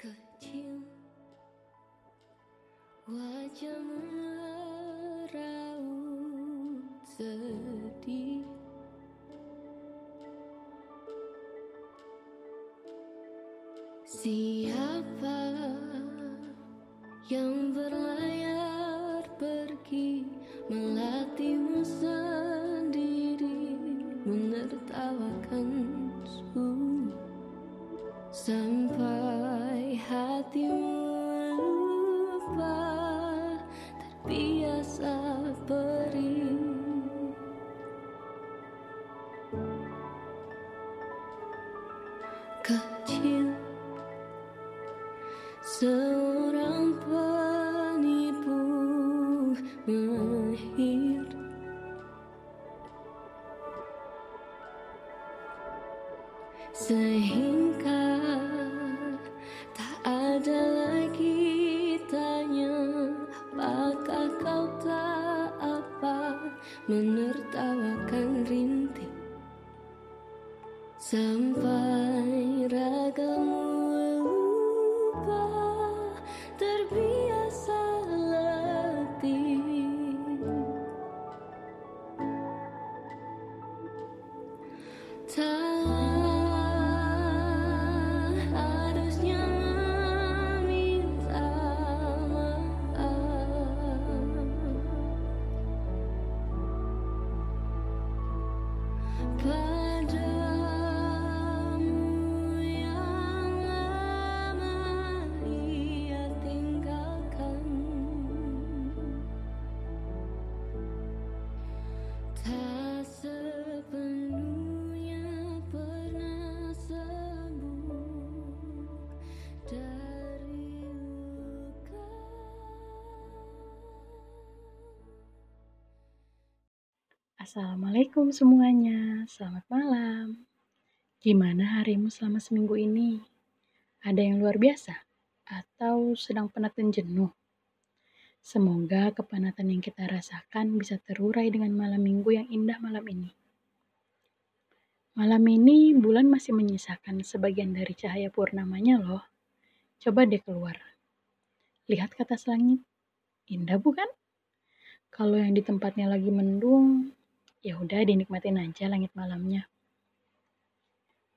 kecil, wajahmu meraut sedih. Siapa yang berlayar pergi, melatihmu sendiri, menertawakan sunyi sampai hatimu lupa terbiasa perih. Kecil, seorang penipu mahir, sehingga tak ada lagi tanya apakah kau tak apa, menertawakan rintik sampai ragamu lupa terbiasa letih. Padamu yang lama ia tinggalkan, tak sepenuhnya pernah sembuh dari luka. Assalamualaikum semuanya, selamat malam. Gimana harimu selama seminggu ini? Ada yang luar biasa? Atau sedang penat dan jenuh? Semoga kepenatan yang kita rasakan bisa terurai dengan malam minggu yang indah malam ini. Malam ini bulan masih menyisakan sebagian dari cahaya purnamanya loh. Coba deh keluar. Lihat ke atas langit. Indah bukan? Kalau yang di tempatnya lagi mendung, ya udah dinikmatin aja langit malamnya.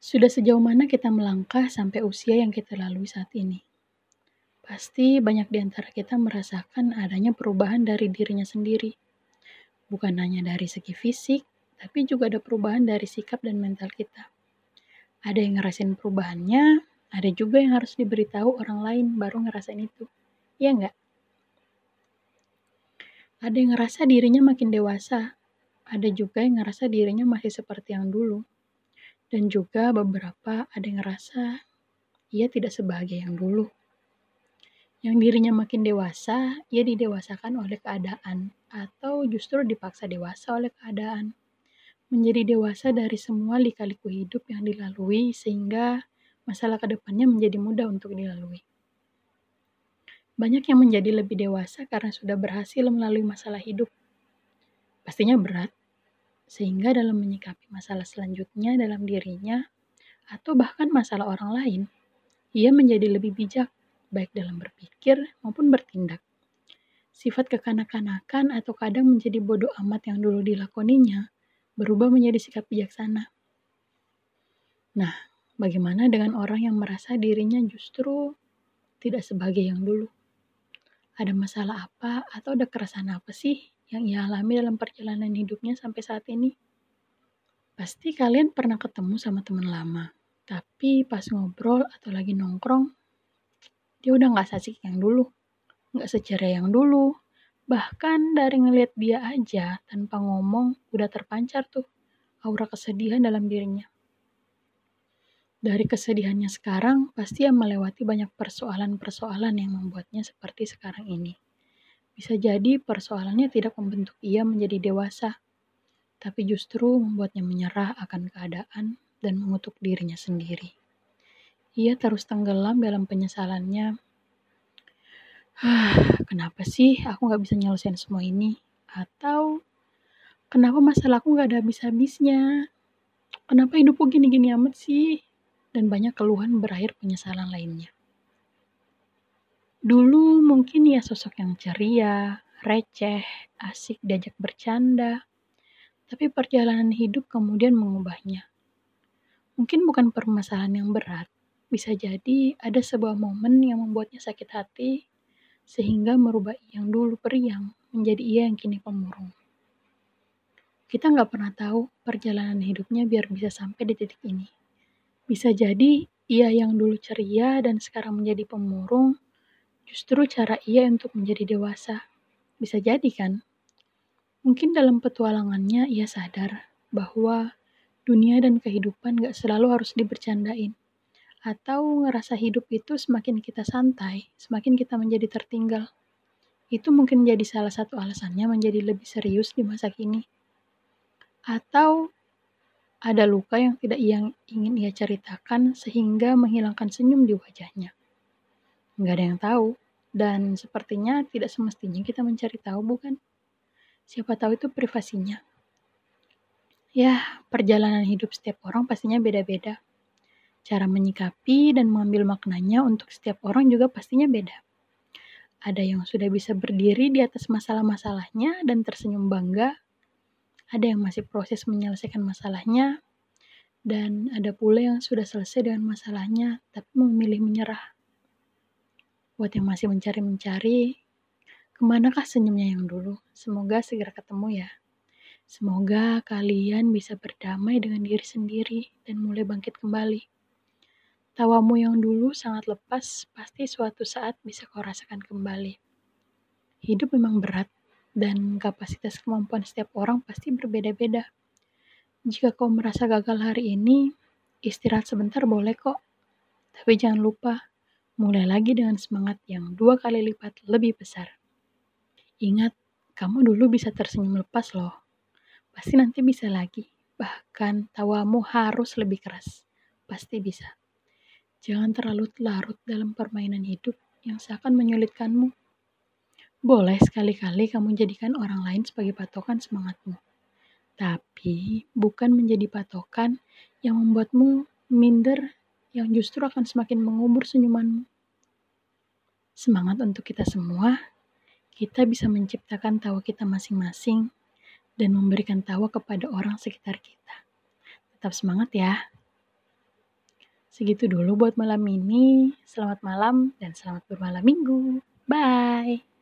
Sudah sejauh mana kita melangkah sampai usia yang kita lalui saat ini? Pasti banyak di antara kita merasakan adanya perubahan dari dirinya sendiri. Bukan hanya dari segi fisik, tapi juga ada perubahan dari sikap dan mental kita. Ada yang ngerasain perubahannya, ada juga yang harus diberitahu orang lain baru ngerasain itu. Iya nggak? Ada yang ngerasa dirinya makin dewasa, ada juga yang ngerasa dirinya masih seperti yang dulu. Dan juga beberapa ada yang ngerasa ia tidak sebahagia yang dulu. Yang dirinya makin dewasa, ia didewasakan oleh keadaan atau justru dipaksa dewasa oleh keadaan. Menjadi dewasa dari semua lika-liku hidup yang dilalui sehingga masalah kedepannya menjadi mudah untuk dilalui. Banyak yang menjadi lebih dewasa karena sudah berhasil melalui masalah hidup. Pastinya berat, sehingga dalam menyikapi masalah selanjutnya dalam dirinya atau bahkan masalah orang lain, ia menjadi lebih bijak, baik dalam berpikir maupun bertindak. Sifat kekanak-kanakan atau kadang menjadi bodoh amat yang dulu dilakoninya, berubah menjadi sikap bijaksana. Nah, bagaimana dengan orang yang merasa dirinya justru tidak sebagai yang dulu? Ada masalah apa atau ada keresahan apa sih yang ia alami dalam perjalanan hidupnya sampai saat ini? Pasti kalian pernah ketemu sama teman lama, tapi pas ngobrol atau lagi nongkrong, dia udah gak asik yang dulu, gak seceria yang dulu, bahkan dari ngelihat dia aja tanpa ngomong udah terpancar tuh aura kesedihan dalam dirinya. Dari kesedihannya sekarang, pasti ia melewati banyak persoalan-persoalan yang membuatnya seperti sekarang ini. Bisa jadi persoalannya tidak membentuk ia menjadi dewasa, tapi justru membuatnya menyerah akan keadaan dan mengutuk dirinya sendiri. Ia terus tenggelam dalam penyesalannya. Kenapa sih aku gak bisa nyelesain semua ini? Atau, kenapa masalahku gak ada habis-habisnya? Kenapa hidupku gini-gini amat sih? Dan banyak keluhan berakhir penyesalan lainnya. Dulu mungkin ia sosok yang ceria, receh, asik diajak bercanda, tapi perjalanan hidup kemudian mengubahnya. Mungkin bukan permasalahan yang berat, bisa jadi ada sebuah momen yang membuatnya sakit hati, sehingga merubah yang dulu periang menjadi ia yang kini pemurung. Kita nggak pernah tahu perjalanan hidupnya biar bisa sampai di titik ini. Bisa jadi ia yang dulu ceria dan sekarang menjadi pemurung, justru cara ia untuk menjadi dewasa. Bisa jadi kan? Mungkin dalam petualangannya ia sadar bahwa dunia dan kehidupan gak selalu harus dibercandain. Atau ngerasa hidup itu semakin kita santai, semakin kita menjadi tertinggal. Itu mungkin jadi salah satu alasannya menjadi lebih serius di masa kini. Atau ada luka yang tidak ingin ia ceritakan sehingga menghilangkan senyum di wajahnya. Nggak ada yang tahu, dan sepertinya tidak semestinya kita mencari tahu, bukan? Siapa tahu itu privasinya. Yah, perjalanan hidup setiap orang pastinya beda-beda. Cara menyikapi dan mengambil maknanya untuk setiap orang juga pastinya beda. Ada yang sudah bisa berdiri di atas masalah-masalahnya dan tersenyum bangga. Ada yang masih proses menyelesaikan masalahnya. Dan ada pula yang sudah selesai dengan masalahnya, tapi memilih menyerah. Buat yang masih mencari-mencari, kemanakah senyumnya yang dulu? Semoga segera ketemu ya. Semoga kalian bisa berdamai dengan diri sendiri dan mulai bangkit kembali. Tawamu yang dulu sangat lepas, pasti suatu saat bisa kau rasakan kembali. Hidup memang berat, dan kapasitas kemampuan setiap orang pasti berbeda-beda. Jika kau merasa gagal hari ini, istirahat sebentar boleh kok. Tapi jangan lupa, mulai lagi dengan semangat yang 2 kali lipat lebih besar. Ingat, kamu dulu bisa tersenyum lepas loh. Pasti nanti bisa lagi. Bahkan tawamu harus lebih keras. Pasti bisa. Jangan terlalu larut dalam permainan hidup yang seakan menyulitkanmu. Boleh sekali-kali kamu jadikan orang lain sebagai patokan semangatmu. Tapi bukan menjadi patokan yang membuatmu minder, yang justru akan semakin mengubur senyumanmu. Semangat untuk kita semua, kita bisa menciptakan tawa kita masing-masing dan memberikan tawa kepada orang sekitar kita. Tetap semangat ya. Segitu dulu buat malam ini. Selamat malam dan selamat bermalam minggu. Bye!